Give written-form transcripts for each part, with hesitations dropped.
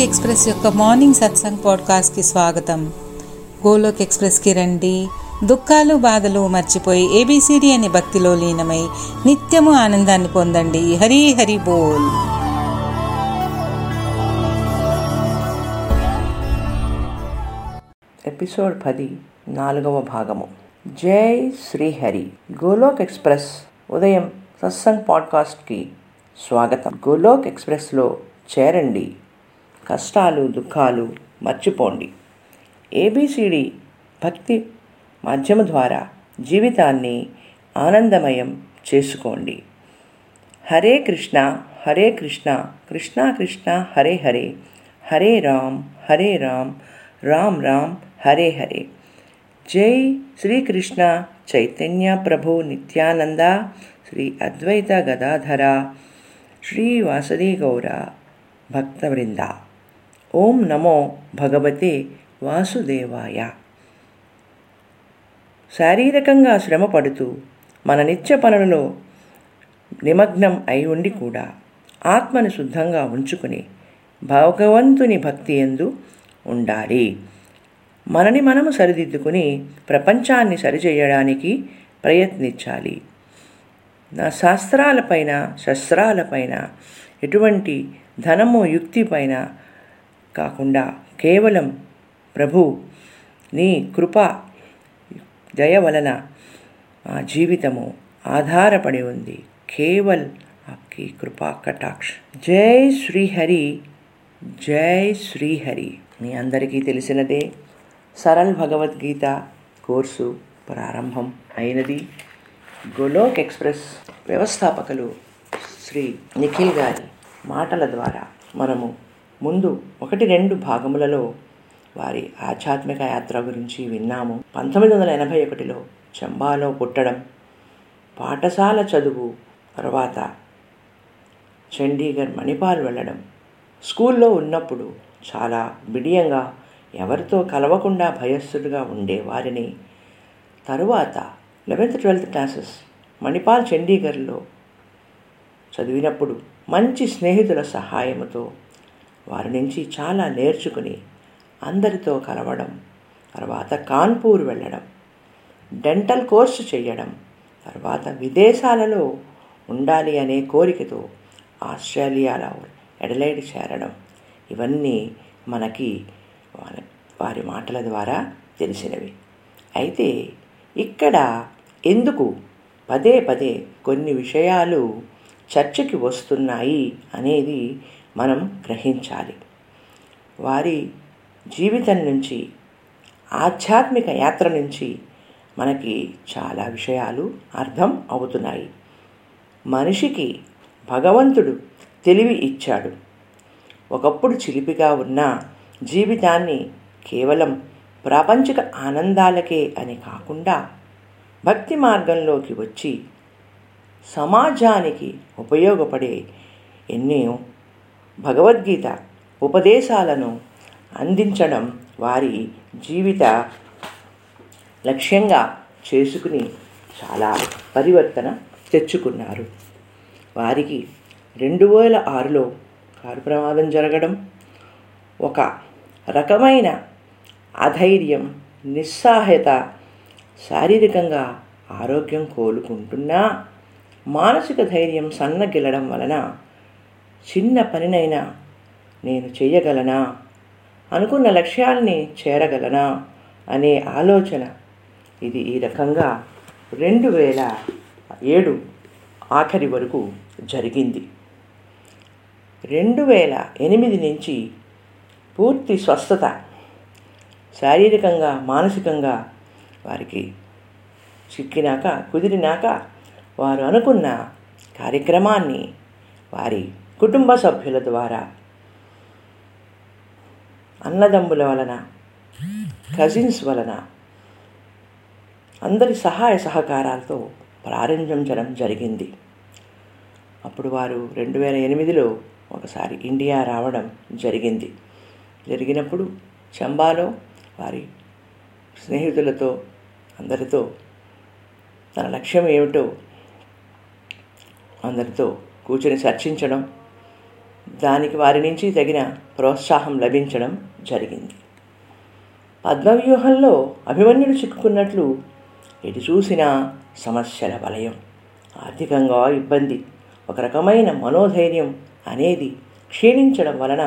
Golok express యొక్క morning satsang పాడ్కాస్ట్కి స్వాగతం. గోలోక్ ఎక్స్ప్రెస్కి రండి. దుఃఖాలు బాధలు మర్చిపోయి ABCD అనే భక్తిలో లీనమై నిత్యము ఆనందాన్ని పొందండి. హరి హరి బోల్. ఎపిసోడ్ 10, 4వ భాగము. జై శ్రీహరి. గోలోక్ ఎక్స్ప్రెస్ ఉదయం సత్సంగ్ పాడ్కాస్ట్కి స్వాగతం. గోలోక్ ఎక్స్ప్రెస్లో చేరండి, కష్టాలు దుఃఖాలు మర్చిపోండి. ABCD భక్తి మాధ్యమం ద్వారా జీవితాన్ని ఆనందమయం చేసుకోండి. హరే కృష్ణ హరే కృష్ణ కృష్ణ కృష్ణ హరే హరే హరే రామ్ హరే రామ్ రామ్ రామ్ హరే హరే. జై శ్రీకృష్ణ చైతన్య ప్రభు నిత్యానంద శ్రీ అద్వైత గదాధర శ్రీ వాసదే గౌర భక్తవృంద. ఓం నమో భగవతే వాసుదేవాయ. శారీరకంగా శ్రమ పడుతూ మన నిత్య పనులలో నిమగ్నం అయి ఉండి కూడా ఆత్మను శుద్ధంగా ఉంచుకుని భగవంతుని భక్తి యందు ఉండాలి. మనని మనము సరిదిద్దుకుని ప్రపంచాన్ని సరిచేయడానికి ప్రయత్నించాలి. నా శాస్త్రాలపైన శస్త్రాలపైన ఎటువంటి ధనము యుక్తిపైన కాకుండా కేవలం ప్రభు నీ కృప దయ వలన ఆ జీవితము ఆధారపడి ఉంది. కేవల్ ఆకి కృపా కటాక్ష్. జై శ్రీహరి జై శ్రీహరి. మీ అందరికీ తెలిసినదే, సరళ్ భగవద్గీత కోర్సు ప్రారంభం అయినది. గోలోక్ ఎక్స్ప్రెస్ వ్యవస్థాపకులు శ్రీ నిఖిల్ గారి మాటల ద్వారా మనము ముందు 1-2 భాగములలో వారి ఆధ్యాత్మిక యాత్ర గురించి విన్నాము. 1981 చంబాలో పుట్టడం, పాఠశాల చదువు, తర్వాత చండీగఢ్ మణిపాల్ వెళ్ళడం, స్కూల్లో ఉన్నప్పుడు చాలా బిడియంగా ఎవరితో కలవకుండా భయస్థులుగా ఉండేవారిని, తరువాత 11th, 12th క్లాసెస్ మణిపాల్ చండీగఢ్లో చదివినప్పుడు మంచి స్నేహితుల సహాయంతో వారి నుంచి చాలా నేర్చుకుని అందరితో కలవడం, తర్వాత కాన్పూర్ వెళ్ళడం, డెంటల్ కోర్సు చేయడం, తర్వాత విదేశాలలో ఉండాలి అనే కోరికతో ఆస్ట్రేలియాలో అడిలైడ్ చేరడం, ఇవన్నీ మనకి వారి మాటల ద్వారా తెలిసినవి. అయితే ఇక్కడ ఎందుకు పదే కొన్ని విషయాలు చర్చకి వస్తున్నాయి అనేది మనం గ్రహించాలి. వారి జీవితం నుంచి, ఆధ్యాత్మిక యాత్ర నుంచి మనకి చాలా విషయాలు అర్థం అవుతున్నాయి. మనిషికి భగవంతుడు తెలివి ఇచ్చాడు. ఒకప్పుడు చిలిపిగా ఉన్న జీవితాన్ని కేవలం ప్రాపంచిక ఆనందాలకే అని కాకుండా భక్తి మార్గంలోకి వచ్చి సమాజానికి ఉపయోగపడే ఎన్నో భగవద్గీత ఉపదేశాలను అందించడం వారి జీవిత లక్ష్యంగా చేసుకుని చాలా పరివర్తన తెచ్చుకున్నారు. వారికి 2006లో కారు ప్రమాదం జరగడం, ఒక రకమైన అధైర్యం, నిస్సహాయత, శారీరకంగా ఆరోగ్యం కోలుకుంటున్నా మానసిక ధైర్యం సన్నగిల్లడం వలన చిన్న పనినైనా నేను చేయగలనా, అనుకున్న లక్ష్యాల్ని చేరగలనా అనే ఆలోచన, ఇది ఈ రకంగా 2007 ఆఖరి వరకు జరిగింది. 2008 నుంచి పూర్తి స్వస్థత శారీరకంగా మానసికంగా వారికి చిక్కినాక, కుదిరినాక వారు అనుకున్న కార్యక్రమాన్ని వారి కుటుంబ సభ్యుల ద్వారా, అన్నదమ్ముల వలన, కజిన్స్ వలన, అందరి సహాయ సహకారాలతో ప్రారంభించడం జరిగింది. అప్పుడు వారు 2008లో ఒకసారి ఇండియా రావడం జరిగింది. జరిగినప్పుడు చంబాలో వారి స్నేహితులతో అందరితో తన లక్ష్యం ఏమిటో అందరితో కూర్చొని చర్చించడం, దానికి వారి నుంచి తగిన ప్రోత్సాహం లభించడం జరిగింది. పద్మవ్యూహంలో అభిమన్యుడు చిక్కుకున్నట్లు ఎటు చూసినా సమస్యల వలయం, ఆర్థికంగా ఇబ్బంది, ఒక రకమైన మనోధైర్యం అనేది క్షీణించడం వలన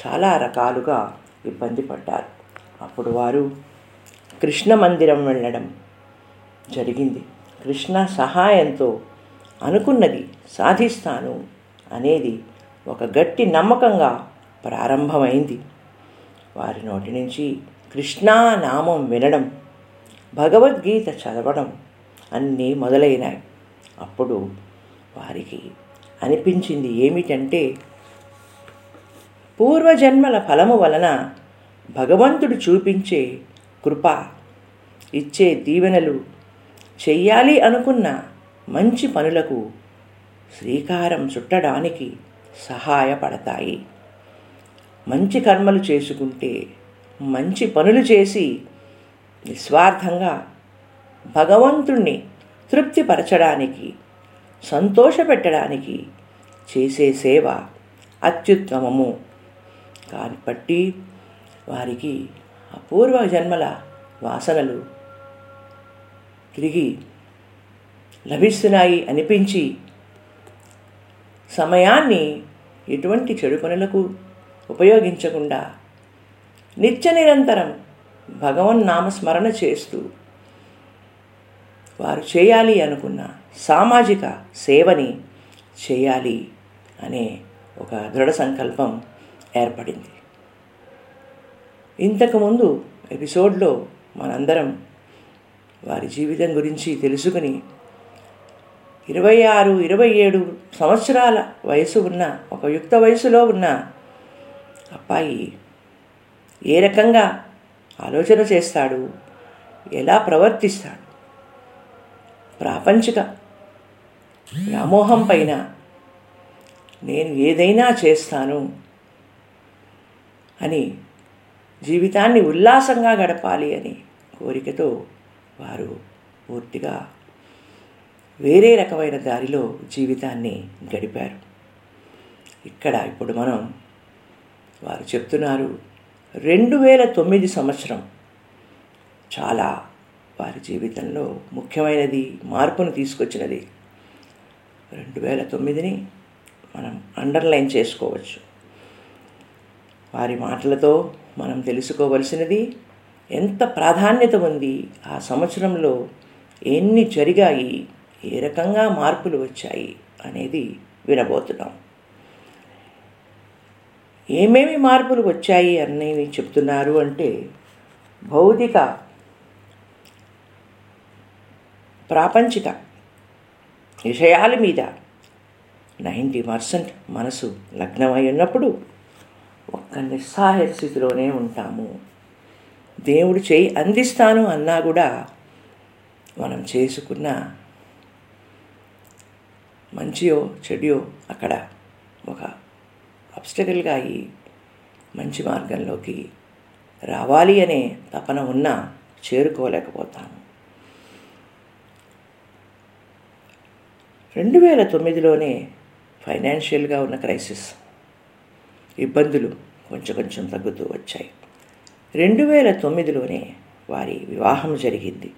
చాలా రకాలుగా ఇబ్బంది పడ్డారు. అప్పుడు వారు కృష్ణ మందిరం వెళ్ళడం జరిగింది. కృష్ణ సహాయంతో అనుకున్నది సాధిస్తాను అనేది ఒక గట్టి నమ్మకంగా ప్రారంభమైంది. వారి నోటి నుంచి కృష్ణానామం వినడం, భగవద్గీత చదవడం అన్నీ మొదలైనాయి. అప్పుడు వారికి అనిపించింది ఏమిటంటే, పూర్వజన్మల ఫలము వలన భగవంతుడు చూపించే కృప, ఇచ్చే దీవెనలు, చెయ్యాలి అనుకున్న మంచి పనులకు శ్రీకారం చుట్టడానికి సహాయపడతాయి. మంచి కర్మలు చేసుకుంటే, మంచి పనులు చేసి నిస్వార్థంగా భగవంతుణ్ణి తృప్తిపరచడానికి, సంతోషపెట్టడానికి చేసే సేవ అత్యుత్తమము. కాబట్టి వారికి అపూర్వ జన్మల వాసనలు తిరిగి లభిస్తున్నాయి అనిపించి, సమయాన్ని ఎటువంటి చెడు పనులకు ఉపయోగించకుండా నిత్య నిరంతరం భగవన్నామస్మరణ చేస్తూ వారు చేయాలి అనుకున్న సామాజిక సేవని చేయాలి అనే ఒక దృఢ సంకల్పం ఏర్పడింది. ఇంతకుముందు ఎపిసోడ్లో మనందరం వారి జీవితం గురించి తెలుసుకుని, 26-27 సంవత్సరాల వయసు ఉన్న, ఒక యుక్త వయసులో ఉన్న అబ్బాయి ఏ రకంగా ఆలోచన చేస్తాడు, ఎలా ప్రవర్తిస్తాడు, ప్రాపంచిక వ్యామోహం పైన నేను ఏదైనా చేస్తాను అని, జీవితాన్ని ఉల్లాసంగా గడపాలి అని కోరికతో వారు పూర్తిగా వేరే రకమైన దారిలో జీవితాన్ని గడిపారు. ఇక్కడ ఇప్పుడు మనం వారు చెప్తున్నారు 2009 సంవత్సరం చాలా వారి జీవితంలో ముఖ్యమైనది, మార్పును తీసుకొచ్చినది. 2009 మనం అండర్లైన్ చేసుకోవచ్చు. వారి మాటలతో మనం తెలుసుకోవలసినది ఎంత ప్రాధాన్యత ఉంది, ఆ సంవత్సరంలో ఎన్ని జరిగాయి, ఏ రకంగా మార్పులు వచ్చాయి అనేది వినబోతున్నాం. ఏమేమి మార్పులు వచ్చాయి అనేవి చెప్తున్నారు అంటే, భౌతిక, ప్రాపంచిక విషయాల మీద 90% మనసు లగ్నమై ఉన్నప్పుడు ఒక్క నిస్సహాయ స్థితిలోనే ఉంటాము. దేవుడు చేయి అందిస్తాను అన్నా కూడా మనం చేసుకున్న మంచియో చెడియో అక్కడ ఒక అబ్స్టకల్గా అయ్యి మంచి మార్గంలోకి రావాలి అనే తపన ఉన్నా చేరుకోలేకపోతాము. 2009లోనే ఫైనాన్షియల్గా ఉన్న క్రైసిస్, ఇబ్బందులు కొంచెం కొంచెం తగ్గుతూ వచ్చాయి. 2009లోనే వారి వివాహం జరిగింది.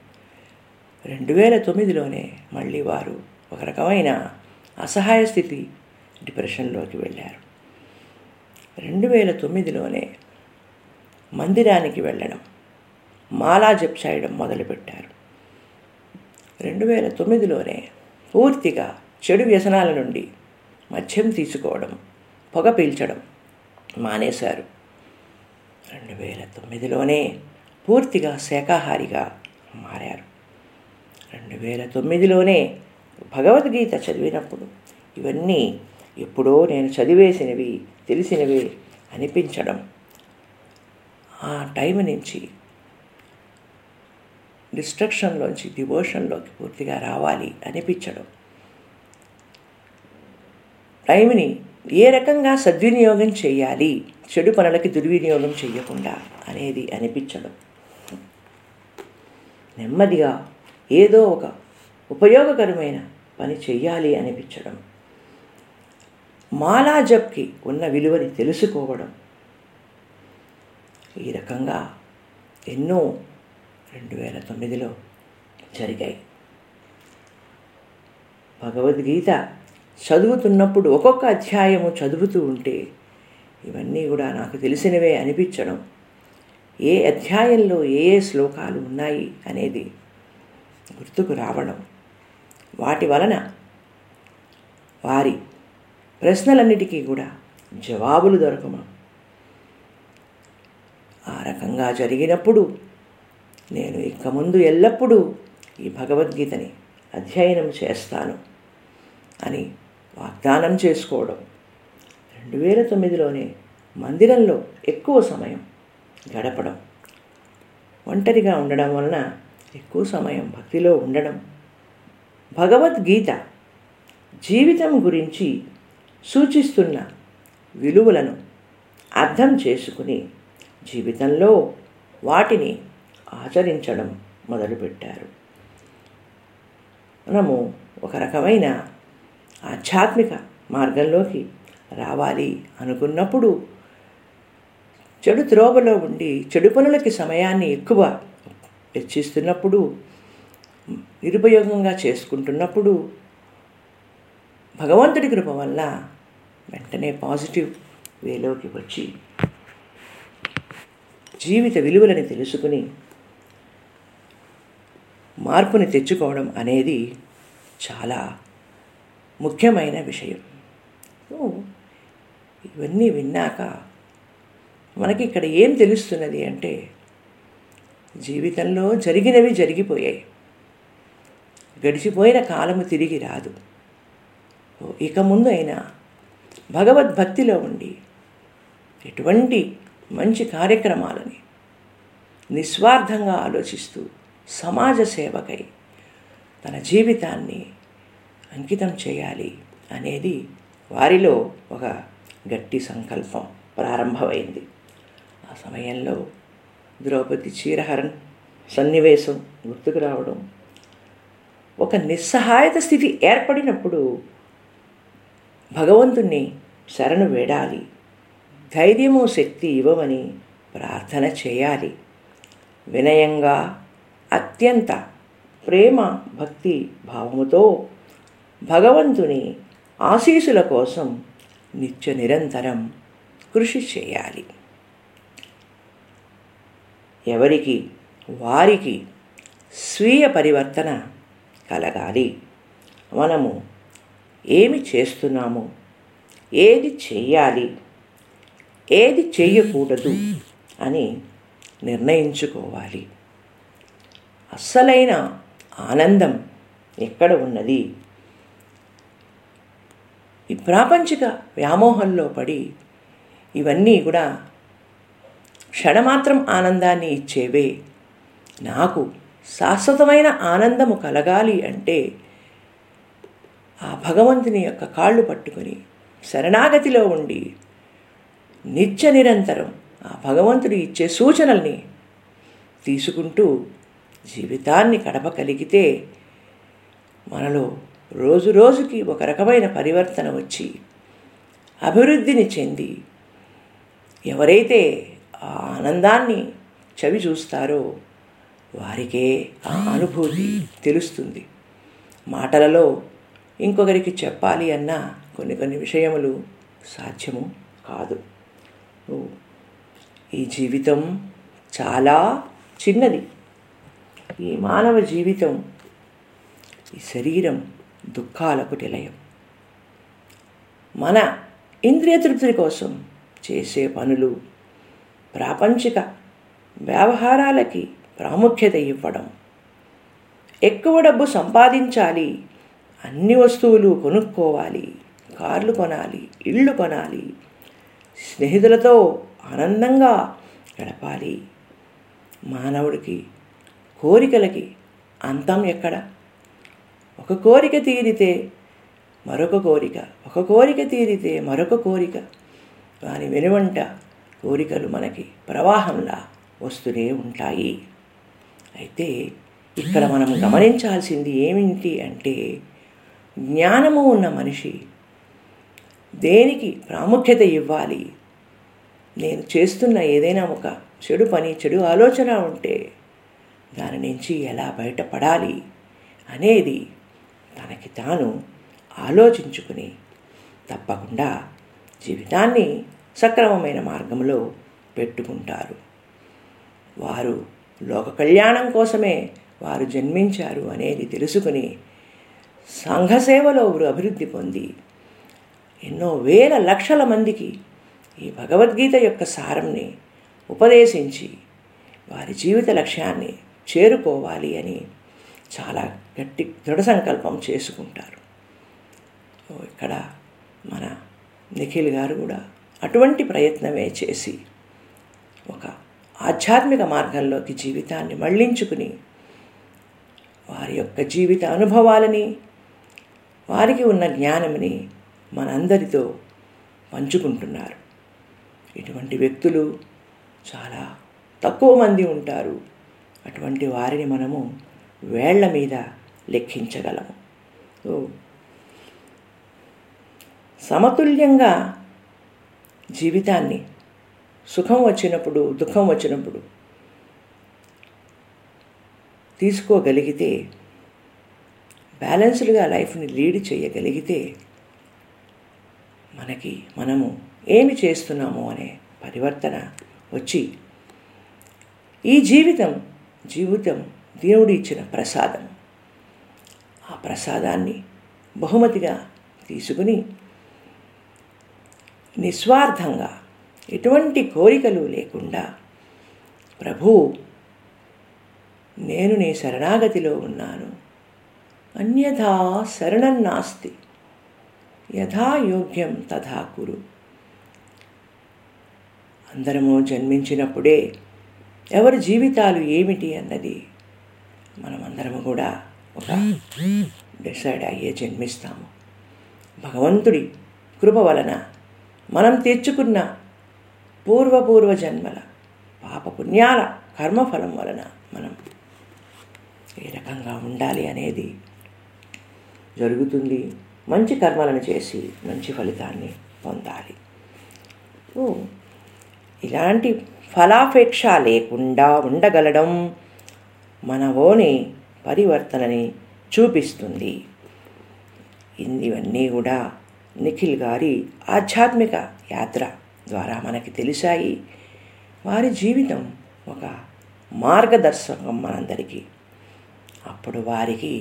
2009లోనే మళ్ళీ వారు ఒక రకమైన అసహాయ స్థితి, డిప్రెషన్లోకి వెళ్ళారు. 2009లోనే మందిరానికి వెళ్ళడం, మాలా జప్ చేయడం మొదలుపెట్టారు. 2009లోనే పూర్తిగా చెడు వ్యసనాల నుండి మద్యం తీసుకోవడం, పొగ పీల్చడం మానేశారు. 2009లోనే పూర్తిగా శాకాహారిగా మారారు. 2009లోనే భగవద్గీత చదివినప్పుడు ఇవన్నీ ఎప్పుడో నేను చదివేసినవి, తెలిసినవి అనిపించడం, ఆ టైం నుంచి డిస్ట్రక్షన్లోంచి డివోషన్లోకి పూర్తిగా రావాలి అనిపించడం, టైంని ఏ రకంగా సద్వినియోగం చేయాలి, చెడు పనులకి దుర్వినియోగం చేయకుండా అనేది అనిపించడం, నెమ్మదిగా ఏదో ఒక ఉపయోగకరమైన పని చెయ్యాలి అనిపించడం, మాలా జప్కి ఉన్న విలువని తెలుసుకోవడం. ఈ రకంగా ఎన్నో 2009లో జరిగాయి. భగవద్గీత చదువుతున్నప్పుడు ఒక్కొక్క అధ్యాయము చదువుతూ ఉంటే ఇవన్నీ కూడా నాకు తెలిసినవే అనిపించడం, ఏ అధ్యాయంలో ఏ శ్లోకాలు ఉన్నాయి అనేది గుర్తుకు రావడం, వాటి వలన వారి ప్రశ్నలన్నిటికీ కూడా జవాబులు దొరకమా. ఆ రకంగా జరిగినప్పుడు నేను ఇక ముందు ఎల్లప్పుడూ ఈ భగవద్గీతని అధ్యయనం చేస్తాను అని వాగ్దానం చేసుకోవడం. 2009లోనే మందిరంలో ఎక్కువ సమయం గడపడం, ఒంటరిగా ఉండడం వలన ఎక్కువ సమయం భక్తిలో ఉండడం, భగవద్గీత జీవితం గురించి సూచిస్తున్న విలువలను అర్థం చేసుకుని జీవితంలో వాటిని ఆచరించడం మొదలుపెట్టారు. మనము ఒక రకమైన ఆధ్యాత్మిక మార్గంలోకి రావాలి అనుకున్నప్పుడు చెడు త్రోవలో ఉండి చెడు పనులకి సమయాన్ని ఎక్కువ వెచ్చిస్తున్నప్పుడు, నిరుపయోగంగా చేసుకుంటున్నప్పుడు భగవంతుడి కృప వల్ల వెంటనే పాజిటివ్ వేలోకి వచ్చి జీవిత విలువలని తెలుసుకుని మార్పుని తెచ్చుకోవడం అనేది చాలా ముఖ్యమైన విషయం. ఇవన్నీ విన్నాక మనకి ఇక్కడ ఏం తెలుస్తున్నది అంటే, జీవితంలో జరిగినవి జరిగిపోయాయి, గడిచిపోయిన కాలము తిరిగి రాదు. ఇక ముందు అయినా భగవద్భక్తిలో ఉండి ఎటువంటి మంచి కార్యక్రమాలని నిస్వార్థంగా ఆలోచిస్తూ సమాజ సేవకై తన జీవితాన్ని అంకితం చేయాలి అనేది వారిలో ఒక గట్టి సంకల్పం ప్రారంభమైంది. ఆ సమయంలో ద్రౌపది చీరహరణ సన్నివేశం గుర్తుకు రావడం, ఒక నిస్సహాయత స్థితి ఏర్పడినప్పుడు భగవంతుణ్ణి శరణు వేడాలి, ధైర్యము శక్తి ఇవ్వమని ప్రార్థన చేయాలి, వినయంగా అత్యంత ప్రేమ భక్తి భావముతో భగవంతుని ఆశీసుల కోసం నిత్య నిరంతరం కృషి చేయాలి. ఎవరికి వారికి స్వీయ పరివర్తన కలగాలి. మనము ఏమి చేస్తున్నాము, ఏది చేయాలి, ఏది చేయకూడదు అని నిర్ణయించుకోవాలి. అస్సలైన ఆనందం ఎక్కడ ఉన్నది? ఈ ప్రాపంచిక వ్యామోహంలో పడి ఇవన్నీ కూడా క్షణమాత్రం ఆనందాన్ని ఇచ్చేవే. నాకు శాశ్వతమైన ఆనందము కలగాలి అంటే ఆ భగవంతుని యొక్క కాళ్ళు పట్టుకుని శరణాగతిలో ఉండి నిత్య నిరంతరం ఆ భగవంతుడు ఇచ్చే సూచనల్ని తీసుకుంటూ జీవితాన్ని గడపగలిగితే మనలో రోజు రోజుకి ఒక రకమైన పరివర్తన వచ్చి అభివృద్ధిని చెంది ఎవరైతే ఆ ఆనందాన్ని చవి చూస్తారో వారికే ఆ అనుభూతి తెలుస్తుంది. మాటలలో ఇంకొకరికి చెప్పాలి అన్న కొన్ని విషయములు సాధ్యము కాదు. ఈ జీవితం చాలా చిన్నది. ఈ మానవ జీవితం, ఈ శరీరం దుఃఖాలకు నిలయం. మన ఇంద్రియ తృప్తి కోసం చేసే పనులు, ప్రాపంచిక వ్యవహారాలకి ప్రాముఖ్యత ఇవ్వడం, ఎక్కువ డబ్బు సంపాదించాలి, అన్ని వస్తువులు కొనుక్కోవాలి, కార్లు కొనాలి, ఇళ్ళు కొనాలి, స్నేహితులతో ఆనందంగా గడపాలి. మానవుడికి కోరికలకి అంతం ఎక్కడ? ఒక కోరిక తీరితే మరొక కోరిక, ఒక కోరిక తీరితే మరొక కోరిక, దాని వెనువంట కోరికలు మనకి ప్రవాహంలా వస్తూనే ఉంటాయి. అయితే ఇక్కడ మనం గమనించాల్సింది ఏమిటి అంటే, జ్ఞానము ఉన్న మనిషి దేనికి ప్రాముఖ్యత ఇవ్వాలి? నేను చేస్తున్న ఏదైనా ఒక చెడు పని, చెడు ఆలోచన ఉంటే దాని నుంచి ఎలా బయటపడాలి అనేది తనకి తాను ఆలోచించుకుని తప్పకుండా జీవితాన్ని సక్రమమైన మార్గంలో పెట్టుకుంటారు. వారు లోక కళ్యాణం కోసమే వారు జన్మించారు అనేది తెలుసుకుని సంఘసేవలో వారు అభివృద్ధి పొంది ఎన్నో వేల లక్షల మందికి ఈ భగవద్గీత యొక్క సారంని ఉపదేశించి వారి జీవిత లక్ష్యాన్ని చేరుకోవాలి అని చాలా గట్టి దృఢ సంకల్పం చేసుకుంటారు. ఇక్కడ మన నిఖిల్ గారు కూడా అటువంటి ప్రయత్నమే చేసి ఒక ఆధ్యాత్మిక మార్గంలోకి జీవితాన్ని మళ్లించుకుని వారి యొక్క జీవిత అనుభవాలని, వారికి ఉన్న జ్ఞానంని మనందరితో పంచుకుంటున్నారు. ఇటువంటి వ్యక్తులు చాలా తక్కువ మంది ఉంటారు. అటువంటి వారిని మనము వేళ్ల మీద లెక్కించగలము. సమతుల్యంగా జీవితాన్ని, సుఖం వచ్చినప్పుడు దుఃఖం వచ్చినప్పుడు తీసుకోగలిగితే, బ్యాలెన్స్డ్గా లైఫ్ని లీడ్ చేయగలిగితే మనకి మనము ఏమి చేస్తున్నామో అనే పరివర్తన వచ్చి ఈ జీవితం దేవుడు ఇచ్చిన ప్రసాదం. ఆ ప్రసాదాన్ని బహుమతిగా తీసుకుని నిస్వార్థంగా, ఎటువంటి కోరికలు లేకుండా, ప్రభు నేను నీ శరణాగతిలో ఉన్నాను, అన్యథా శరణం నాస్తి, యథాయోగ్యం తథా కురు. అందరము జన్మించినప్పుడే ఎవరి జీవితాలు ఏమిటి అన్నది మనమందరము కూడా ఒక డిసైడ్ అయ్యే జన్మిస్తాము. భగవంతుడి కృప వలన మనం తెచ్చుకున్న పూర్వపూర్వ జన్మల పాపపుణ్యాల కర్మఫలం వలన మనం ఏ రకంగా ఉండాలి అనేది జరుగుతుంది. మంచి కర్మలను చేసి మంచి ఫలితాన్ని పొందాలి. ఇలాంటి ఫలాపేక్ష లేకుండా ఉండగలడం మనలోని పరివర్తనని చూపిస్తుంది. ఇవన్నీ కూడా నిఖిల్ గారి ఆధ్యాత్మిక యాత్ర ద్వారా మనకి తెలిసాయి. వారి జీవితం ఒక మార్గదర్శకం మనందరికీ. అప్పుడు వారికి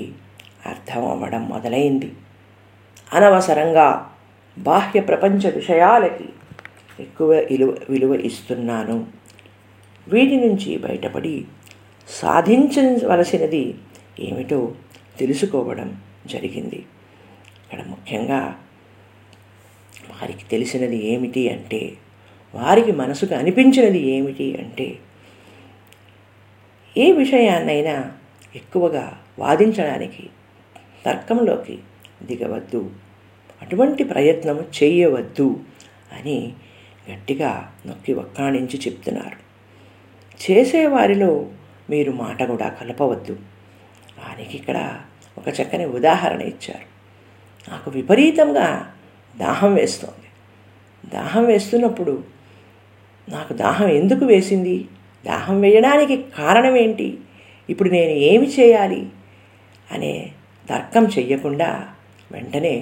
అర్థం అవ్వడం మొదలైంది, అనవసరంగా బాహ్య ప్రపంచ విషయాలకి ఎక్కువ విలువ ఇస్తున్నాను, వీటి నుంచి బయటపడి సాధించవలసినది ఏమిటో తెలుసుకోవడం జరిగింది. ఇక్కడ ముఖ్యంగా వారికి తెలిసినది ఏమిటి అంటే, వారికి మనసుకు అనిపించినది ఏమిటి అంటే, ఏ విషయాన్నైనా ఎక్కువగా వాదించడానికి, తర్కంలోకి దిగవద్దు, అటువంటి ప్రయత్నం చేయవద్దు అని గట్టిగా నొక్కి వక్కాణించి చెప్తున్నారు. చేసేవారిలో మీరు మాట కూడా కలపవద్దు. ఆయనకి ఇక్కడ ఒక చక్కని ఉదాహరణ ఇచ్చారు. నాకు విపరీతంగా దాహం వేస్తోంది. దాహం వేస్తున్నప్పుడు నాకు దాహం ఎందుకు వేసింది, దాహం వేయడానికి కారణం ఏంటి, ఇప్పుడు నేను ఏమి చేయాలి అనే తర్కం చెయ్యకుండా వెంటనే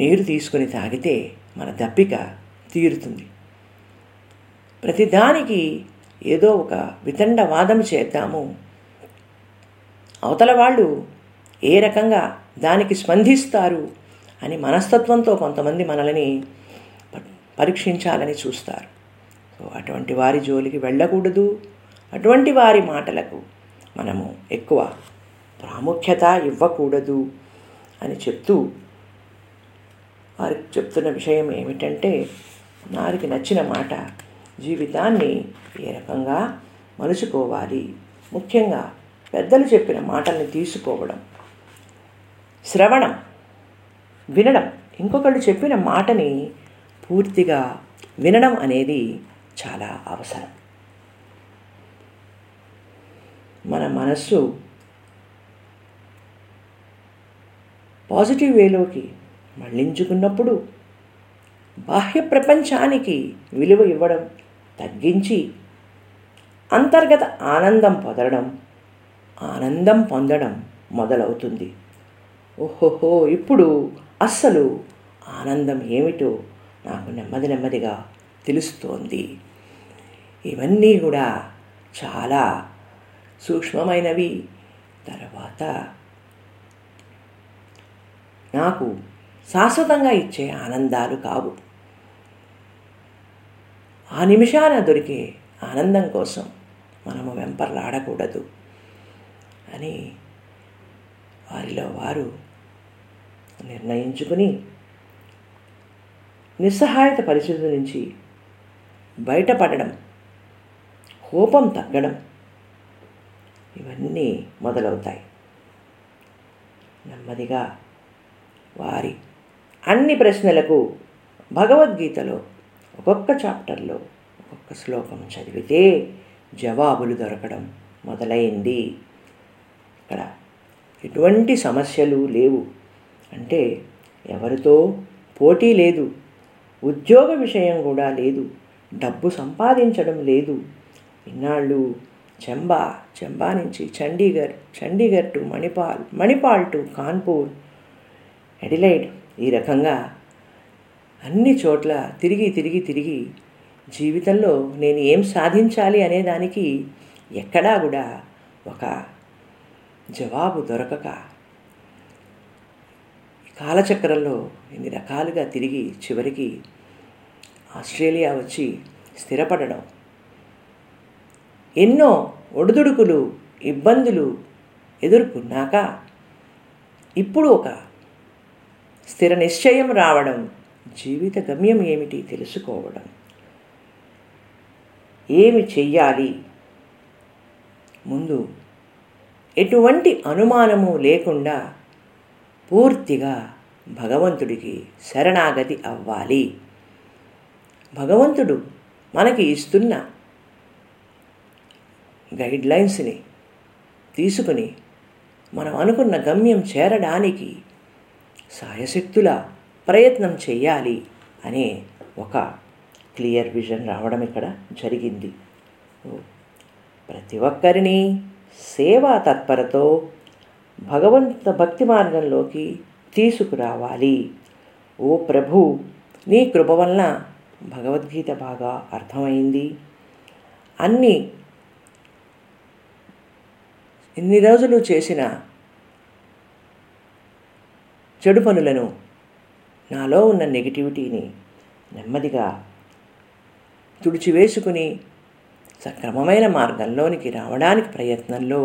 నీరు తీసుకుని తాగితే మన దప్పిక తీరుతుంది. ప్రతిదానికి ఏదో ఒక వితండవాదం చేద్దాము, అవతల వాళ్ళు ఏ రకంగా దానికి స్పందిస్తారు అని మనస్తత్వంతో కొంతమంది మనల్ని పరీక్షించాలని చూస్తారు. సో అటువంటి వారి జోలికి వెళ్ళకూడదు. అటువంటి వారి మాటలకు మనము ఎక్కువ ప్రాముఖ్యత ఇవ్వకూడదు అని చెప్తూ వారికి చెప్తున్న విషయం ఏమిటంటే, వారికి నచ్చిన మాట, జీవితాన్ని ఏ రకంగా మలుచుకోవాలి, ముఖ్యంగా పెద్దలు చెప్పిన మాటల్ని తీసుకోవడం, శ్రవణం, వినడం, ఇంకొకళ్ళు చెప్పిన మాటని పూర్తిగా వినడం అనేది చాలా అవసరం. మన మనస్సు పాజిటివ్ వేలోకి మళ్లించుకున్నప్పుడు బాహ్య ప్రపంచానికి విలువ ఇవ్వడం తగ్గించి అంతర్గత ఆనందం పొందడం మొదలవుతుంది. ఓహోహో, ఇప్పుడు అస్సలు ఆనందం ఏమిటో నాకు నెమ్మదిగా తెలుస్తోంది. ఇవన్నీ కూడా చాలా సూక్ష్మమైనవి. తర్వాత నాకు శాశ్వతంగా ఇచ్చే ఆనందాలు కావు. ఆ నిమిషాన దొరికే ఆనందం కోసం మనము వెంపర్లాడకూడదు అని వారిలో వారు నిర్ణయించుకుని నిస్సహాయత పరిస్థితి నుంచి బయటపడడం, కోపం తగ్గడం ఇవన్నీ మొదలవుతాయి. నెమ్మదిగా వారి అన్ని ప్రశ్నలకు భగవద్గీతలో ఒక్కొక్క చాప్టర్లో ఒక్కొక్క శ్లోకం చదివితే జవాబులు దొరకడం మొదలైంది. ఇక్కడ ఎటువంటి సమస్యలు లేవు, అంటే ఎవరితో పోటీ లేదు, ఉద్యోగ విషయం కూడా లేదు, డబ్బు సంపాదించడం లేదు. ఇన్నాళ్ళు చెంబా నుంచి Chandigarh to Manipal, Manipal to Kanpur, Adelaide, ఈ రకంగా అన్ని చోట్ల తిరిగి జీవితంలో నేను ఏం సాధించాలి అనేదానికి ఎక్కడా కూడా ఒక జవాబు దొరకక కాలచక్రంలో ఇన్ని రకాలుగా తిరిగి చివరికి ఆస్ట్రేలియా వచ్చి స్థిరపడడం, ఎన్నో ఒడిదుడుకులు ఇబ్బందులు ఎదుర్కొన్నాక ఇప్పుడు ఒక స్థిర నిశ్చయం రావడం, జీవిత గమ్యం ఏమిటి తెలుసుకోవడం, ఏమి చెయ్యాలి, ముందు ఎటువంటి అనుమానము లేకుండా పూర్తిగా భగవంతుడికి శరణాగతి అవ్వాలి. భగవంతుడు మనకి ఇస్తున్న గైడ్లైన్స్ని తీసుకుని మనం అనుకున్న గమ్యం చేరడానికి సాయశక్తుల ప్రయత్నం చేయాలి అనే ఒక క్లియర్ విజన్ రావడం ఇక్కడ జరిగింది. ప్రతి ఒక్కరిని సేవా తత్పరతో భగవంత భక్తి మార్గంలోకి తీసుకురావాలి. ఓ ప్రభు, నీ కృప వలన భగవద్గీత బాగా అర్థమైంది. ఇన్ని రోజులు చేసిన చెడు పనులను, నాలో ఉన్న నెగిటివిటీని నెమ్మదిగా తుడిచివేసుకుని సక్రమమైన మార్గంలోనికి రావడానికి ప్రయత్నంలో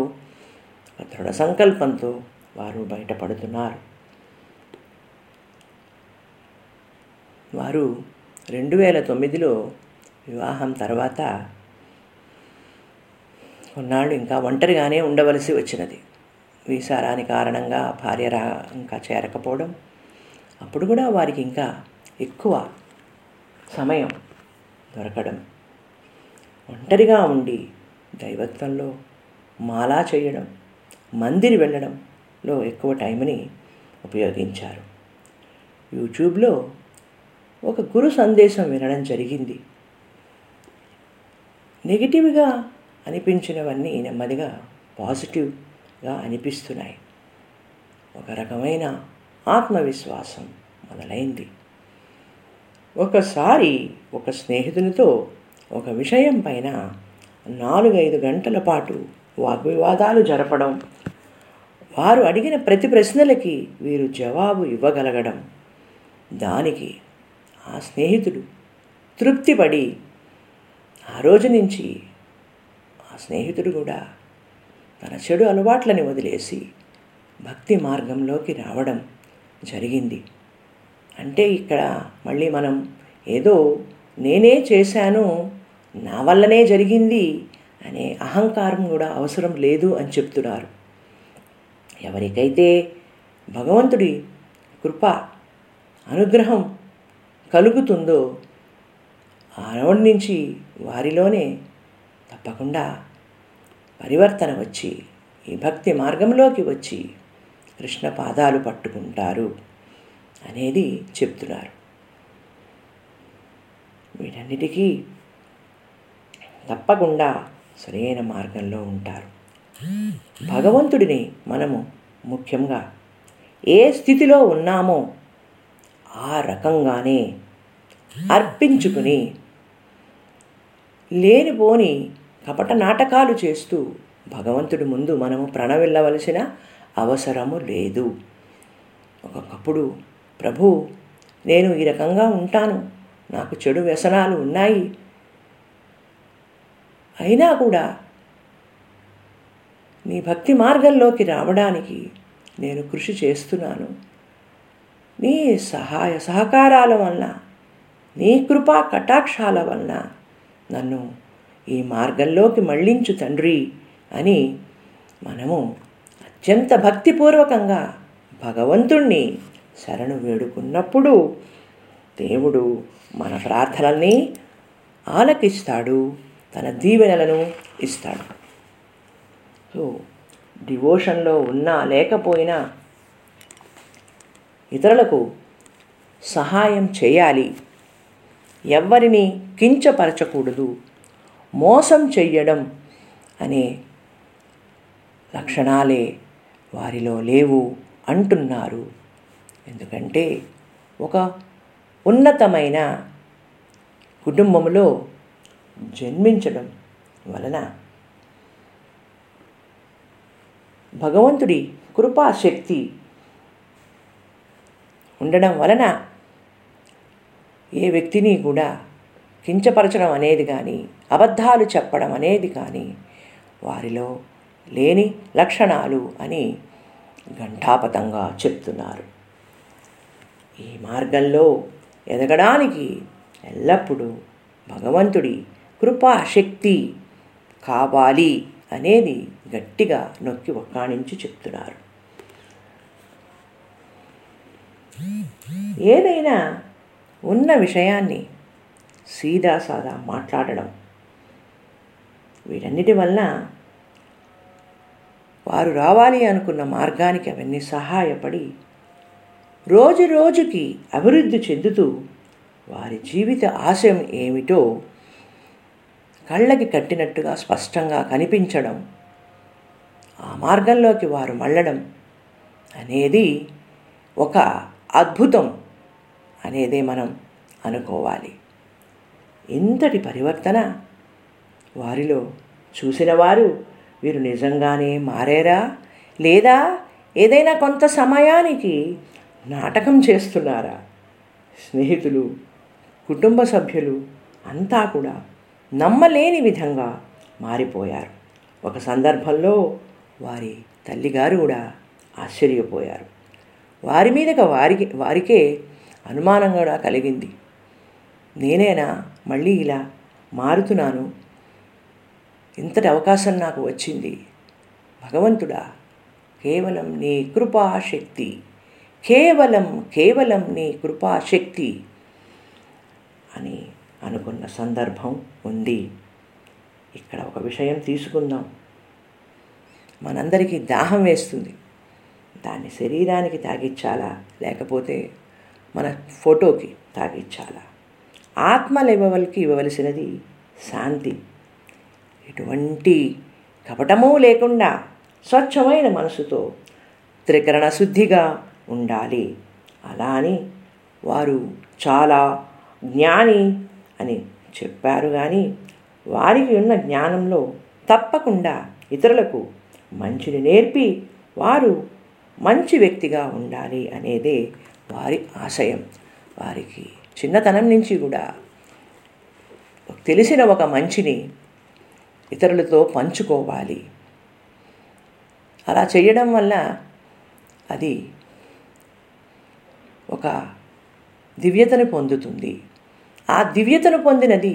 దృఢ సంకల్పంతో వారు బయటపడుతున్నారు. వారు 2009లో వివాహం తర్వాత కొన్నాళ్ళు ఇంకా ఒంటరిగానే ఉండవలసి వచ్చినది. వీసా రాని కారణంగా భార్య ఇంకా చేరకపోవడం, అప్పుడు కూడా వారికి ఇంకా ఎక్కువ సమయం దొరకడం, ఒంటరిగా ఉండి దైవత్వంలో మాలా చేయడం, మందిర్ వెళ్ళడంలో ఎక్కువ టైంని ఉపయోగించారు. యూట్యూబ్లో ఒక గురు సందేశం వినడం జరిగింది. నెగిటివ్గా అనిపించినవన్నీ నెమ్మదిగా పాజిటివ్గా అనిపిస్తున్నాయి. ఒక రకమైన ఆత్మవిశ్వాసం మొదలైంది. ఒకసారి ఒక స్నేహితునితో ఒక విషయం పైన 4-5 గంటల పాటు వాగ్వివాదాలు జరపడం, వారు అడిగిన ప్రతి ప్రశ్నలకి వీరు జవాబు ఇవ్వగలగడం, దానికి ఆ స్నేహితుడు తృప్తిపడి ఆ రోజు నుంచి ఆ స్నేహితుడు కూడా తన చెడు అలవాట్లని వదిలేసి భక్తి మార్గంలోకి రావడం జరిగింది. అంటే ఇక్కడ మళ్ళీ మనం ఏదో నేనే చేశాను, నా వల్లనే జరిగింది అనే అహంకారం కూడా అవసరం లేదు అని చెప్తున్నారు. ఎవరికైతే భగవంతుడి కృప అనుగ్రహం కలుగుతుందో ఆనాటి నుంచి వారిలోనే తప్పకుండా పరివర్తన వచ్చి ఈ భక్తి మార్గంలోకి వచ్చి కృష్ణ పాదాలు పట్టుకుంటారు. అనేది చెప్తున్నారు. వీటన్నిటికీ తప్పకుండా సరైన మార్గంలో ఉంటారు. భగవంతుడిని మనము ముఖ్యంగా ఏ స్థితిలో ఉన్నామో ఆ రకంగానే అర్పించుకుని, లేనిపోని కపట నాటకాలు చేస్తూ భగవంతుడి ముందు మనము ప్రణవిల్లవలసిన అవసరము లేదు. ఒకప్పుడు ప్రభు, నేను ఈ రకంగా ఉంటాను, నాకు చెడు వ్యసనాలు ఉన్నాయి, అయినా కూడా నీ భక్తి మార్గంలోకి రావడానికి నేను కృషి చేస్తున్నాను, నీ సహాయ సహకారాల వలన, నీ కృపా కటాక్షాల వలన నన్ను ఈ మార్గంలోకి మళ్ళించు తండ్రి అని మనము అత్యంత భక్తిపూర్వకంగా భగవంతుణ్ణి శరణు వేడుకున్నప్పుడు దేవుడు మన ప్రార్థనల్ని ఆలకిస్తాడు, తన దీవెనలను ఇస్తాడు. సో డివోషన్లో ఉన్నా లేకపోయినా ఇతరులకు సహాయం చేయాలి, ఎవ్వరిని కించపరచకూడదు, మోసం చెయ్యడం అనే లక్షణాలే వారిలో లేవు అంటున్నారు. ఎందుకంటే ఒక ఉన్నతమైన కుటుంబంలో జన్మించడం వలన భగవంతుడి కృపాశక్తి ఉండడం వలన ఏ వ్యక్తిని కూడా కించపరచడం అనేది కానీ, అబద్ధాలు చెప్పడం అనేది కానీ వారిలో లేని లక్షణాలు అని ఘంటాపథంగా చెప్తున్నారు. ఈ మార్గంలో ఎదగడానికి ఎల్లప్పుడూ భగవంతుడి కృపాశక్తి కావాలి అనేది గట్టిగా నొక్కి ఒక్కాణించి చెప్తున్నారు. ఏదైనా ఉన్న విషయాన్ని సీదాసాదా మాట్లాడడం, వీటన్నిటి వలన వారు రావాలి అనుకున్న మార్గానికి అవన్నీ సహాయపడి రోజు రోజుకి అభివృద్ధి చెందుతూ వారి జీవిత ఆశయం ఏమిటో కళ్ళకి కట్టినట్టుగా స్పష్టంగా కనిపించడం, ఆ మార్గంలోకి వారు మళ్ళడం అనేది ఒక అద్భుతం అనేదే మనం అనుకోవాలి. ఇంతటి పరివర్తన వారిలో చూసిన వారు వీరు నిజంగానే మారేరా, లేదా ఏదైనా కొంత సమయానికి నాటకం చేస్తున్నారా, స్నేహితులు, కుటుంబ సభ్యులు అంతా కూడా నమ్మలేని విధంగా మారిపోయారు. ఒక సందర్భంలో వారి తల్లిగారు కూడా ఆశ్చర్యపోయారు. వారి మీదగా వారికే అనుమానం కూడా కలిగింది, నేనేనా మళ్ళీ ఇలా మారుతున్నాను, ఇంతటి అవకాశం నాకు వచ్చింది, భగవంతుడా కేవలం నీ కృపాశక్తి, కేవలం నీ కృపాశక్తి అని అనుకున్న సందర్భం ఉంది. ఇక్కడ ఒక విషయం తీసుకుందాం. మనందరికీ దాహం వేస్తుంది, దాన్ని శరీరానికి తాగించాలా లేకపోతే మన ఫోటోకి తాగించాలా? ఆత్మ లెవెల్కి ఇవ్వవలసినది శాంతి, ఎటువంటి కపటమూ లేకుండా స్వచ్ఛమైన మనసుతో త్రికరణ శుద్ధిగా ఉండాలి. అలా అని వారు చాలా జ్ఞాని అని చెప్పారు, కానీ వారికి ఉన్న జ్ఞానంలో తప్పకుండా ఇతరులకు మంచిని నేర్పి వారు మంచి వ్యక్తిగా ఉండాలి అనేదే వారి ఆశయం. వారికి చిన్నతనం నుంచి కూడా తెలిసిన ఒక మంచిని ఇతరులతో పంచుకోవాలి. అలా చేయడం వల్ల అది ఒక దివ్యతను పొందుతుంది, ఆ దివ్యతను పొందినది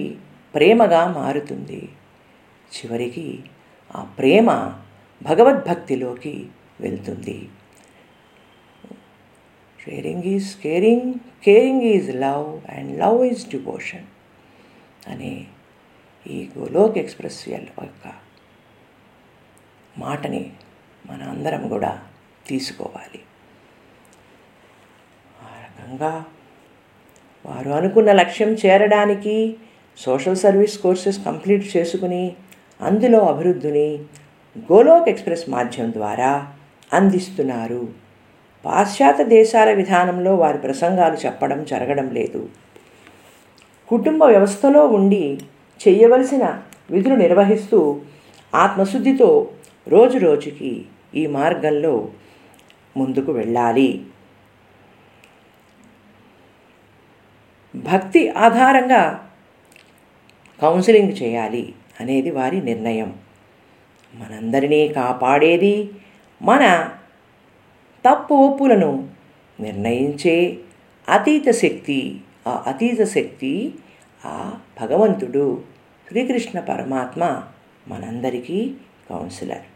ప్రేమగా మారుతుంది, చివరికి ఆ ప్రేమ భగవద్భక్తిలోకి వెళ్తుంది. Sharing is caring, caring is love, and love is devotion అనే ఈ గోలోక్ ఎక్స్ప్రెస్ యొక్క మాటని మన అందరం కూడా తీసుకోవాలి. అనగా వారు అనుకున్న లక్ష్యం చేరడానికి సోషల్ సర్వీస్ కోర్సెస్ కంప్లీట్ చేసుకుని అందులో అభివృద్ధిని గోలోక్ ఎక్స్ప్రెస్ మాధ్యమం ద్వారా అందిస్తున్నారు. పాశ్చాత్య దేశాల విధానంలో వారి ప్రసంగాలు చెప్పడం జరగడం లేదు. కుటుంబ వ్యవస్థలో ఉండి చేయవలసిన విధులు నిర్వహిస్తూ ఆత్మశుద్ధితో రోజురోజుకి ఈ మార్గంలో ముందుకు వెళ్ళాలి. భక్తి ఆధారంగా కౌన్సిలింగ్ చేయాలి అనేది వారి నిర్ణయం. మనందరినీ కాపాడేది మన తప్పు ఒప్పులను నిర్ణయించే అతీత శక్తి. ఆ అతీత శక్తి ఆ భగవంతుడు శ్రీకృష్ణ పరమాత్మ మనందరికీ కౌన్సిలర్.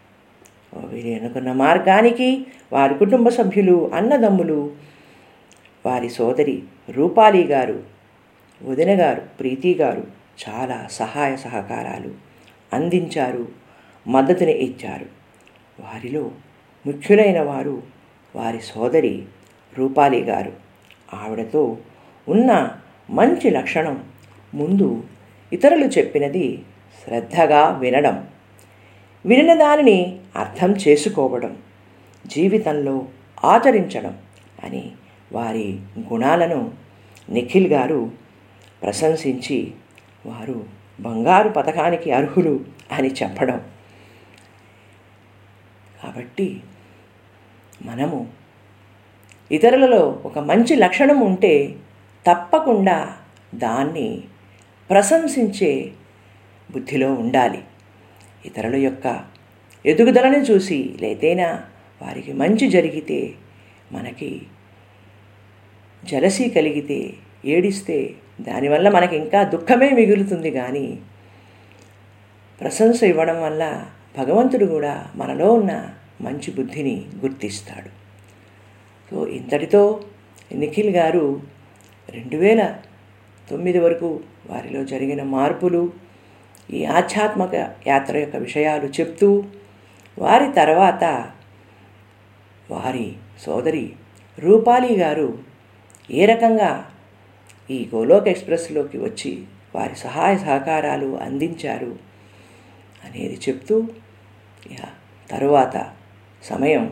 వీరు అనుకున్న మార్గానికి వారి కుటుంబ సభ్యులు, అన్నదమ్ములు, వారి సోదరి రూపాలి గారు, వదిన గారు ప్రీతి గారు చాలా సహాయ సహకారాలు అందించారు, మద్దతుని ఇచ్చారు. వారిలో ముఖ్యులైన వారు వారి సోదరి రూపాలి గారు. ఆవిడతో ఉన్న మంచి లక్షణం ముందు ఇతరులు చెప్పినది శ్రద్ధగా వినడం, వినిన దానిని అర్థం చేసుకోవడం, జీవితంలో ఆచరించడం అని వారి గుణాలను నిఖిల్ గారు ప్రశంసించి వారు బంగారు పథకానికి అర్హులు అని చెప్పడం. కాబట్టి మనము ఇతరులలో ఒక మంచి లక్షణం ఉంటే తప్పకుండా దాన్ని ప్రశంసించే బుద్ధిలో ఉండాలి. ఇతరుల యొక్క ఎదుగుదలను చూసి లేదైనా వారికి మంచి జరిగితే, మనకి జలసి కలిగితే, ఏడిస్తే దానివల్ల మనకి ఇంకా దుఃఖమే మిగులుతుంది. కానీ ప్రశంస ఇవ్వడం వల్ల భగవంతుడు కూడా మనలో ఉన్న మంచి బుద్ధిని గుర్తిస్తాడు. సో ఇంతటితో నిఖిల్ గారు 2009 వరకు వారిలో జరిగిన మార్పులు, ఈ ఆధ్యాత్మిక యాత్ర యొక్క విషయాలు చెప్తూ, వారి తర్వాత వారి సోదరి రూపాలి గారు ఏ రకంగా ఈ గోలోక్ ఎక్స్ప్రెస్లోకి వచ్చి వారి సహాయ సహకారాలు అందించారు అనేది చెప్తూ, తరువాత సమయం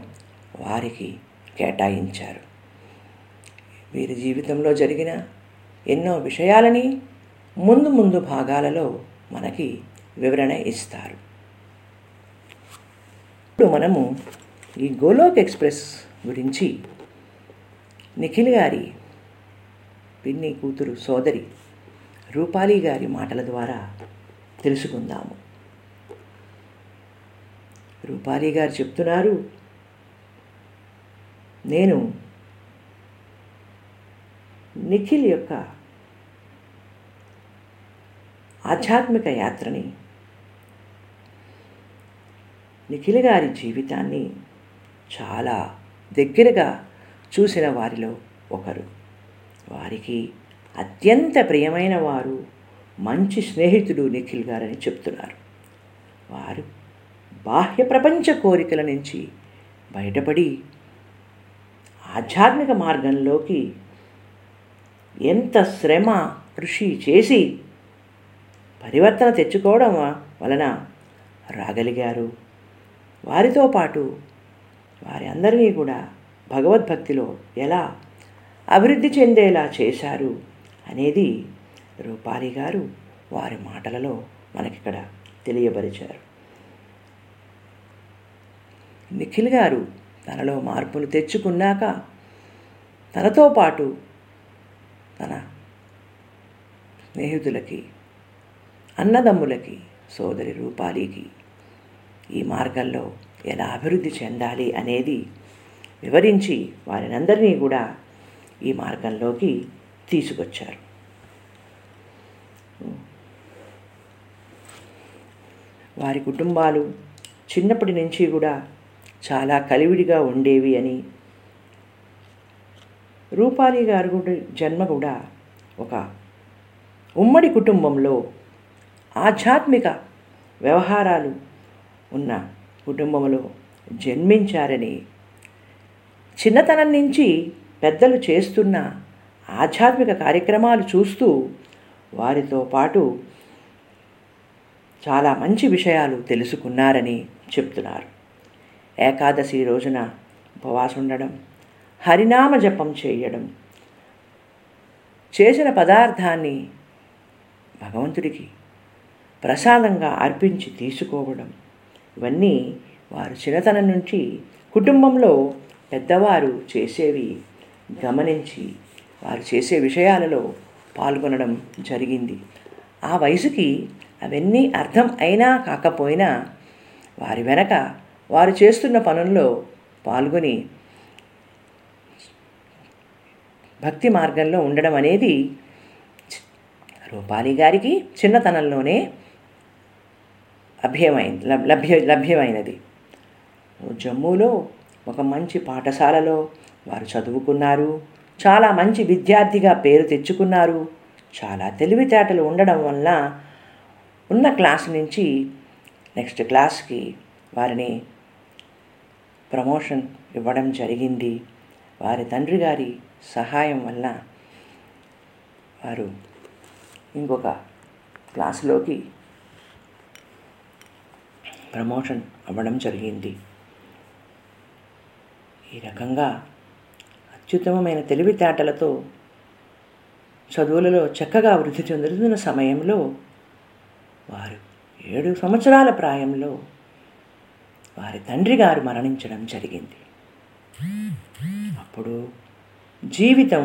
వారికి కేటాయించారు. వీరి జీవితంలో జరిగిన ఎన్నో విషయాలని ముందు ముందు భాగాలలో మనకి వివరణ ఇస్తారు. ఇప్పుడు మనము ఈ గోలోక్ ఎక్స్ప్రెస్ గురించి నిఖిల్ గారి పిన్ని కూతురు సోదరి రూపాలి గారి మాటల ద్వారా తెలుసుకుందాము. రూపాలి గారు చెప్తున్నారు, నేను నిఖిల్ యొక్క ఆధ్యాత్మిక యాత్రని, నిఖిల్ గారి జీవితాన్ని చాలా దగ్గరగా చూసిన వారిలో ఒకరు. వారికి అత్యంత ప్రియమైన వారు, మంచి స్నేహితుడు నిఖిల్ గారని చెప్తున్నారు. వారు బాహ్య ప్రపంచ కోరికల నుంచి బయటపడి ఆధ్యాత్మిక మార్గంలోకి ఎంత శ్రమ కృషి చేసి పరివర్తన తెచ్చుకోవడం వలన రాగలిగారు. వారితో పాటు వారి అందరినీ కూడా భగవద్భక్తిలో ఎలా అభివృద్ధి చెందేలా చేశారు అనేది రూపాలి గారు వారి మాటలలో మనకిక్కడ తెలియపరిచారు. నిఖిల్ గారు తనలో మార్పును తెచ్చుకున్నాక తనతో పాటు తన స్నేహితులకి, అన్నదమ్ములకి, సోదరి రూపాలికి ఈ మార్గంలో ఎలా అభివృద్ధి చెందాలి అనేది వివరించి వారినందరినీ కూడా ఈ మార్గంలోకి తీసుకొచ్చారు. వారి కుటుంబాలు చిన్నప్పటి నుంచి కూడా చాలా కలివిడిగా ఉండేవి అని, రూపాలి గారు జన్మ కూడా ఒక ఉమ్మడి కుటుంబంలో ఆధ్యాత్మిక వ్యవహారాలు ఉన్న కుటుంబంలో జన్మించారని, చిన్నతనం నుంచి పెద్దలు చేస్తున్న ఆధ్యాత్మిక కార్యక్రమాలు చూస్తూ వారితో పాటు చాలా మంచి విషయాలు తెలుసుకున్నారని చెప్తున్నారు. ఏకాదశి రోజున ఉపవాసం ఉండడం, హరినామ జపం చేయడం, చేసిన పదార్థాన్ని భగవంతుడికి ప్రసాదంగా అర్పించి తీసుకోవడం, ఇవన్నీ వారు చిన్నతనం నుంచి కుటుంబంలో పెద్దవారు చేసేవి గమనించి వారు చేసే విషయాలలో పాల్గొనడం జరిగింది. ఆ వయసుకి అవన్నీ అర్థం అయినా కాకపోయినా వారి వెనక వారు చేస్తున్న పనుల్లో పాల్గొని భక్తి మార్గంలో ఉండడం అనేది రూపాలి గారికి చిన్నతనంలోనే లభ్యమైనది. జమ్మూలో ఒక మంచి పాఠశాలలో వారు చదువుకున్నారు, చాలా మంచి విద్యార్థిగా పేరు తెచ్చుకున్నారు. చాలా తెలివితేటలు ఉండడం వల్ల ఉన్న క్లాస్ నుంచి నెక్స్ట్ క్లాస్కి వారిని ప్రమోషన్ ఇవ్వడం జరిగింది. వారి తండ్రి గారి సహాయం వల్ల వారు ఇంకొక క్లాసులోకి ప్రమోషన్ అవ్వడం జరిగింది. ఈ రకంగా అత్యుత్తమమైన తెలివితేటలతో చదువులలో చక్కగా వృద్ధి చెందుతున్న సమయంలో వారు 7 సంవత్సరాల ప్రాయంలో వారి తండ్రి గారు మరణించడం జరిగింది. అప్పుడు జీవితం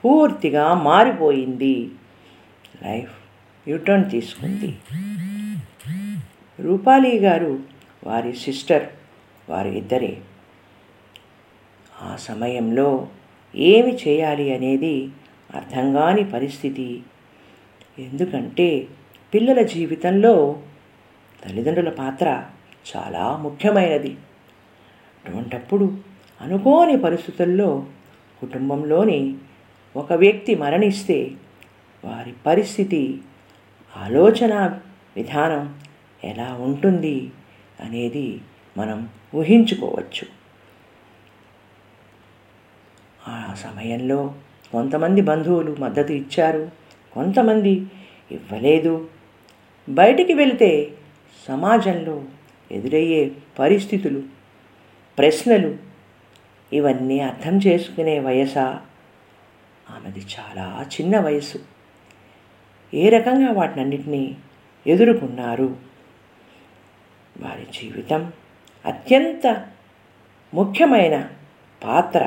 పూర్తిగా మారిపోయింది. లైఫ్ యూటర్న్ తీసుకుంది. రూపాలి గారు, వారి సిస్టర్, వారి ఇద్దరే. ఆ సమయంలో ఏమి చేయాలి అనేది అర్థం కాని పరిస్థితి. ఎందుకంటే పిల్లల జీవితంలో తల్లిదండ్రుల పాత్ర చాలా ముఖ్యమైనది. అటువంటప్పుడు అనుకోని పరిస్థితుల్లో కుటుంబంలోని ఒక వ్యక్తి మరణిస్తే వారి పరిస్థితి, ఆలోచన విధానం ఎలా ఉంటుంది అనేది మనం ఊహించుకోవచ్చు. ఆ సమయంలో కొంతమంది బంధువులు మద్దతు ఇచ్చారు, కొంతమంది ఇవ్వలేదు. బయటికి వెళితే సమాజంలో ఎదురయ్యే పరిస్థితులు, ప్రశ్నలు, ఇవన్నీ అర్థం చేసుకునే వయసా? ఆమెది చాలా చిన్న వయసు. ఏ రకంగా వాటినన్నింటినీ ఎదుర్కొన్నారు? వారి జీవితం అత్యంత ముఖ్యమైన పాత్ర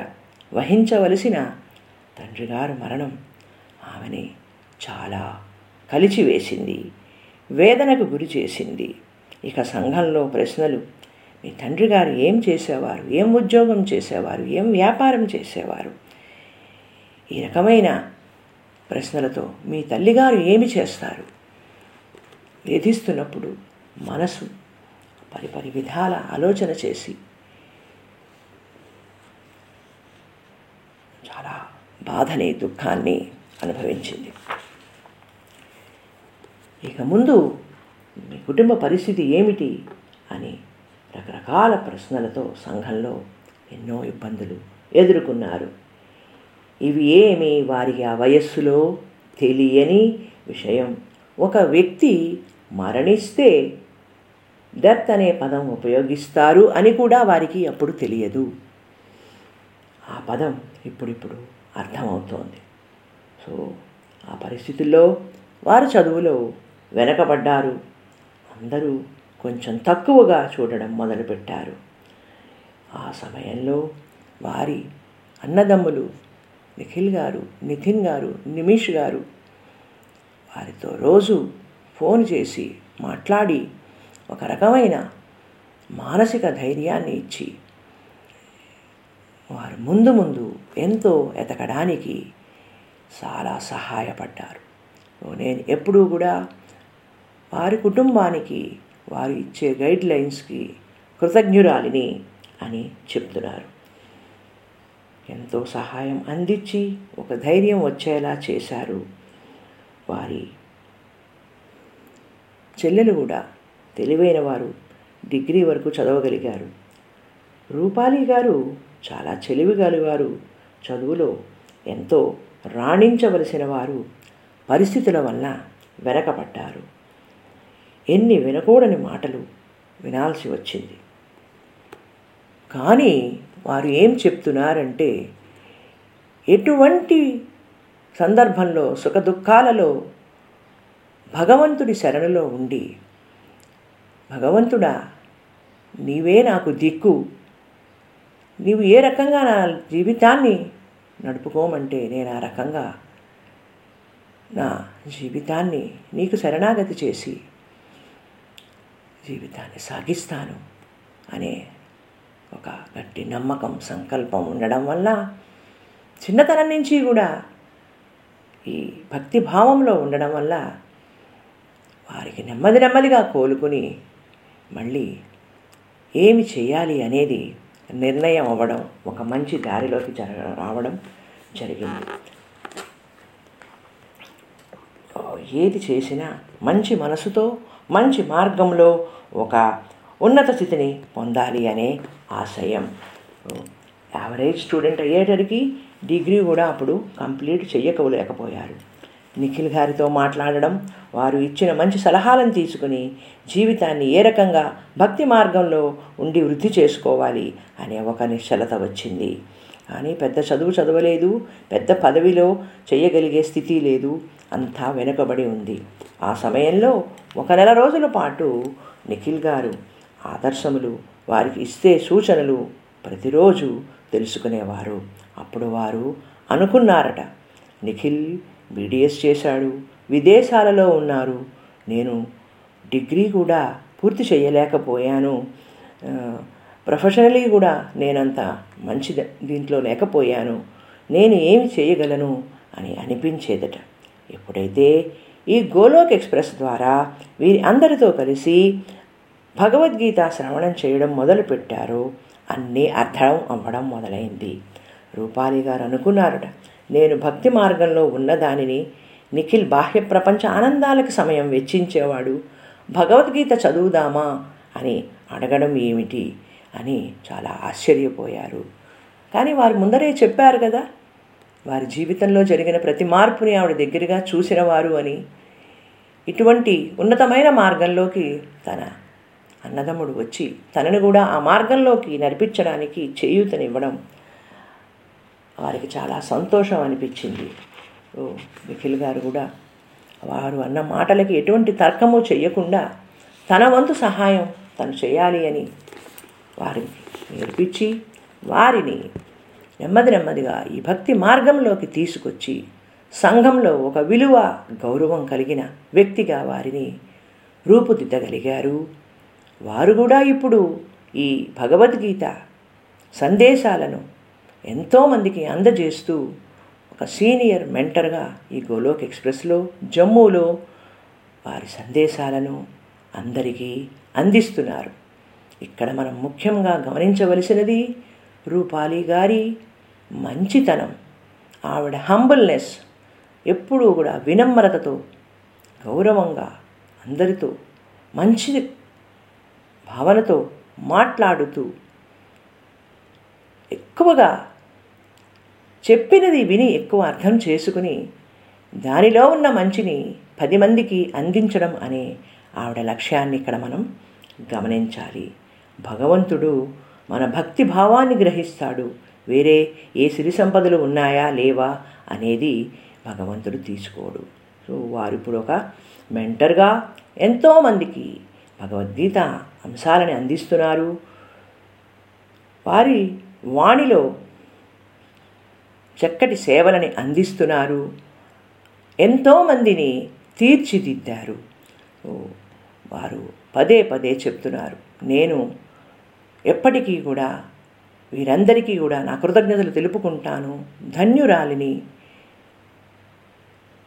వహించవలసిన తండ్రిగారు మరణం ఆమెని చాలా కలిచివేసింది, వేదనకు గురి చేసింది. ఇక సంఘంలో ప్రశ్నలు, మీ తండ్రి గారు ఏం చేసేవారు, ఏం ఉద్యోగం చేసేవారు, ఏం వ్యాపారం చేసేవారు, ఈ రకమైన ప్రశ్నలతో మీ తల్లిగారు ఏమి చేస్తారు, వేధిస్తున్నప్పుడు మనసు పరిపరి విధాల ఆలోచన చేసి చాలా బాధని, దుఃఖాన్ని అనుభవించింది. ఇక ముందు మీ కుటుంబ పరిస్థితి ఏమిటి అని రకరకాల ప్రశ్నలతో సంఘంలో ఎన్నో ఇబ్బందులు ఎదుర్కొన్నారు. ఇవి ఏమి వారికి ఆ వయస్సులో తెలియని విషయం. ఒక వ్యక్తి మరణిస్తే డెత్ అనే పదం ఉపయోగిస్తారు అని కూడా వారికి అప్పుడు తెలియదు. ఆ పదం ఇప్పుడిప్పుడు అర్థమవుతోంది. సో ఆ పరిస్థితుల్లో వారు చదువులో వెనకబడ్డారు. అందరూ కొంచెం తక్కువగా చూడడం మొదలుపెట్టారు. ఆ సమయంలో వారి అన్నదమ్ములు నిఖిల్ గారు, నితిన్ గారు, నిమిష్ గారు వారితో రోజు ఫోన్ చేసి మాట్లాడి ఒక రకమైన మానసిక ధైర్యాన్ని ఇచ్చి వారు ముందు ముందు ఎంతో ఎదగడానికి చాలా సహాయపడ్డారు. నేను ఎప్పుడూ కూడా వారి కుటుంబానికి వారు ఇచ్చే గైడ్లైన్స్కి కృతజ్ఞురాలిని అని చెప్తున్నారు. ఎంతో సహాయం అందించి ఒక ధైర్యం వచ్చేలా చేశారు. వారి చెల్లెలు కూడా తెలివైన వారు, డిగ్రీ వరకు చదవగలిగారు. రూపాలి గారు చాలా తెలివిగలవారు, చదువులో ఎంతో రాణించవలసిన వారు పరిస్థితుల వల్ల వెనకబడ్డారు. ఎన్ని వినకూడని మాటలు వినాల్సి వచ్చింది. కానీ వారు ఏం చెప్తున్నారంటే, ఎటువంటి సందర్భంలో సుఖదుఖాలలో భగవంతుడి శరణలో ఉండి, భగవంతుడా నీవే నాకు దిక్కు, నీవు ఏ రకంగా నా జీవితాన్ని నడుపుకోమంటే నేను ఆ రకంగా నా జీవితాన్ని నీకు శరణాగతి చేసి జీవితాన్ని సాగిస్తాను అనే ఒక గట్టి నమ్మకం, సంకల్పం ఉండడం వల్ల చిన్నతనం నుంచి కూడా ఈ భక్తిభావంలో ఉండడం వల్ల వారికి నెమ్మది నెమ్మదిగా కోలుకుని మళ్ళీ ఏమి చేయాలి అనేది నిర్ణయం అవ్వడం, ఒక మంచి దారిలోకి రావడం జరిగింది. ఏది చేసినా మంచి మనసుతో, మంచి మార్గంలో ఒక ఉన్నత స్థితిని పొందాలి అనే ఆశయం. యావరేజ్ స్టూడెంట్ అయ్యేటరికి డిగ్రీ కూడా అప్పుడు కంప్లీట్ చేయలేకపోయారు. నిఖిల్ గారితో మాట్లాడడం, వారు ఇచ్చిన మంచి సలహాలను తీసుకుని జీవితాన్ని ఏ రకంగా భక్తి మార్గంలో ఉండి వృద్ధి చేసుకోవాలి అనే ఒక నిశ్చలత వచ్చింది. కానీ పెద్ద చదువు చదవలేదు, పెద్ద పదవిలో చేయగలిగే స్థితి లేదు, అంతా వెనుకబడి ఉంది. ఆ సమయంలో ఒక నెల రోజుల పాటు నిఖిల్ గారు ఆదర్శములు, వారికి ఇస్తే సూచనలు ప్రతిరోజు తెలుసుకునేవారు. అప్పుడు వారు అనుకున్నారట, నిఖిల్ బీడిఎస్ చేశాడు, విదేశాలలో ఉన్నారు, నేను డిగ్రీ కూడా పూర్తి చేయలేకపోయాను, ప్రొఫెషనలీ కూడా నేనంత మంచి దీంట్లో లేకపోయాను, నేను ఏమి చేయగలను అని అనిపించేదట. ఎప్పుడైతే ఈ గోలోక్ ఎక్స్ప్రెస్ ద్వారా వీరి అందరితో కలిసి భగవద్గీత శ్రవణం చేయడం మొదలుపెట్టారో అన్నీ అర్థం అవ్వడం మొదలైంది. రూపాలి గారు అనుకున్నారట, నేను భక్తి మార్గంలో ఉన్నదానిని నిఖిల్ బాహ్య ప్రపంచ ఆనందాలకు సమయం వెచ్చించేవాడు, భగవద్గీత చదువుదామా అని అడగడం ఏమిటి అని చాలా ఆశ్చర్యపోయారు. కానీ వారు ముందరే చెప్పారు కదా, వారి జీవితంలో జరిగిన ప్రతి మార్పుని ఆవిడ దగ్గరగా చూసిన వారు అని. ఇటువంటి ఉన్నతమైన మార్గంలోకి తన అన్నదమ్ముడు వచ్చి తనను కూడా ఆ మార్గంలోకి నడిపించడానికి చేయూతనివ్వడం వారికి చాలా సంతోషం అనిపించింది. నిఖిల్ గారు కూడా వారు అన్న మాటలకి ఎటువంటి తర్కము చేయకుండా తన వంతు సహాయం తను చేయాలి అని వారిని నేర్పించి, వారిని నెమ్మది నెమ్మదిగా ఈ భక్తి మార్గంలోకి తీసుకొచ్చి సంఘంలో ఒక విలువ గౌరవం కలిగిన వ్యక్తిగా వారిని రూపుదిద్దగలిగారు. వారు కూడా ఇప్పుడు ఈ భగవద్గీత సందేశాలను ఎంతోమందికి అందజేస్తూ ఒక సీనియర్ మెంటర్గా ఈ గోలోక్ ఎక్స్ప్రెస్లో జమ్మూలో వారి సందేశాలను అందరికీ అందిస్తున్నారు. ఇక్కడ మనం ముఖ్యంగా గమనించవలసినది రూపాలి గారి మంచితనం, ఆవిడ హంబుల్నెస్, ఎప్పుడూ కూడా వినమ్రతతో గౌరవంగా అందరితో మంచి భావనతో మాట్లాడుతూ ఎక్కువగా చెప్పినది విని ఎక్కువ అర్థం చేసుకుని దానిలో ఉన్న మంచిని 10 మందికి అందించడం అనే ఆవిడ లక్ష్యాన్ని ఇక్కడ మనం గమనించాలి. భగవంతుడు మన భక్తి భావాన్ని గ్రహిస్తాడు, వేరే ఏ సిరి సంపదలు ఉన్నాయా లేవా అనేది భగవంతుడు తీసుకోడు. సో వారు ఇప్పుడు ఒక మెంటర్గా ఎంతోమందికి భగవద్గీత అంశాలని అందిస్తున్నారు. వారి వాణిలో చక్కటి సేవలని అందిస్తున్నారు, ఎంతోమందిని తీర్చిదిద్దారు. వారు పదే పదే చెప్తున్నారు, నేను ఎప్పటికీ కూడా వీరందరికీ కూడా నా కృతజ్ఞతలు తెలుపుకుంటాను, ధన్యురాలిని,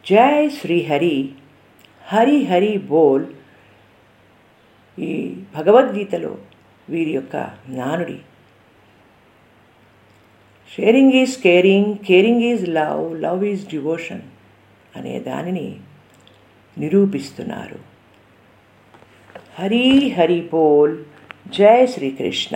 జై శ్రీహరి, హరి హరి బోల్. ఈ భగవద్గీతలో వీరి యొక్క జ్ఞానుడి sharing is caring, caring is love, love is devotion అనే దానిని నిరూపిస్తున్నారు. హరి హరి బోల్, జై శ్రీకృష్ణ.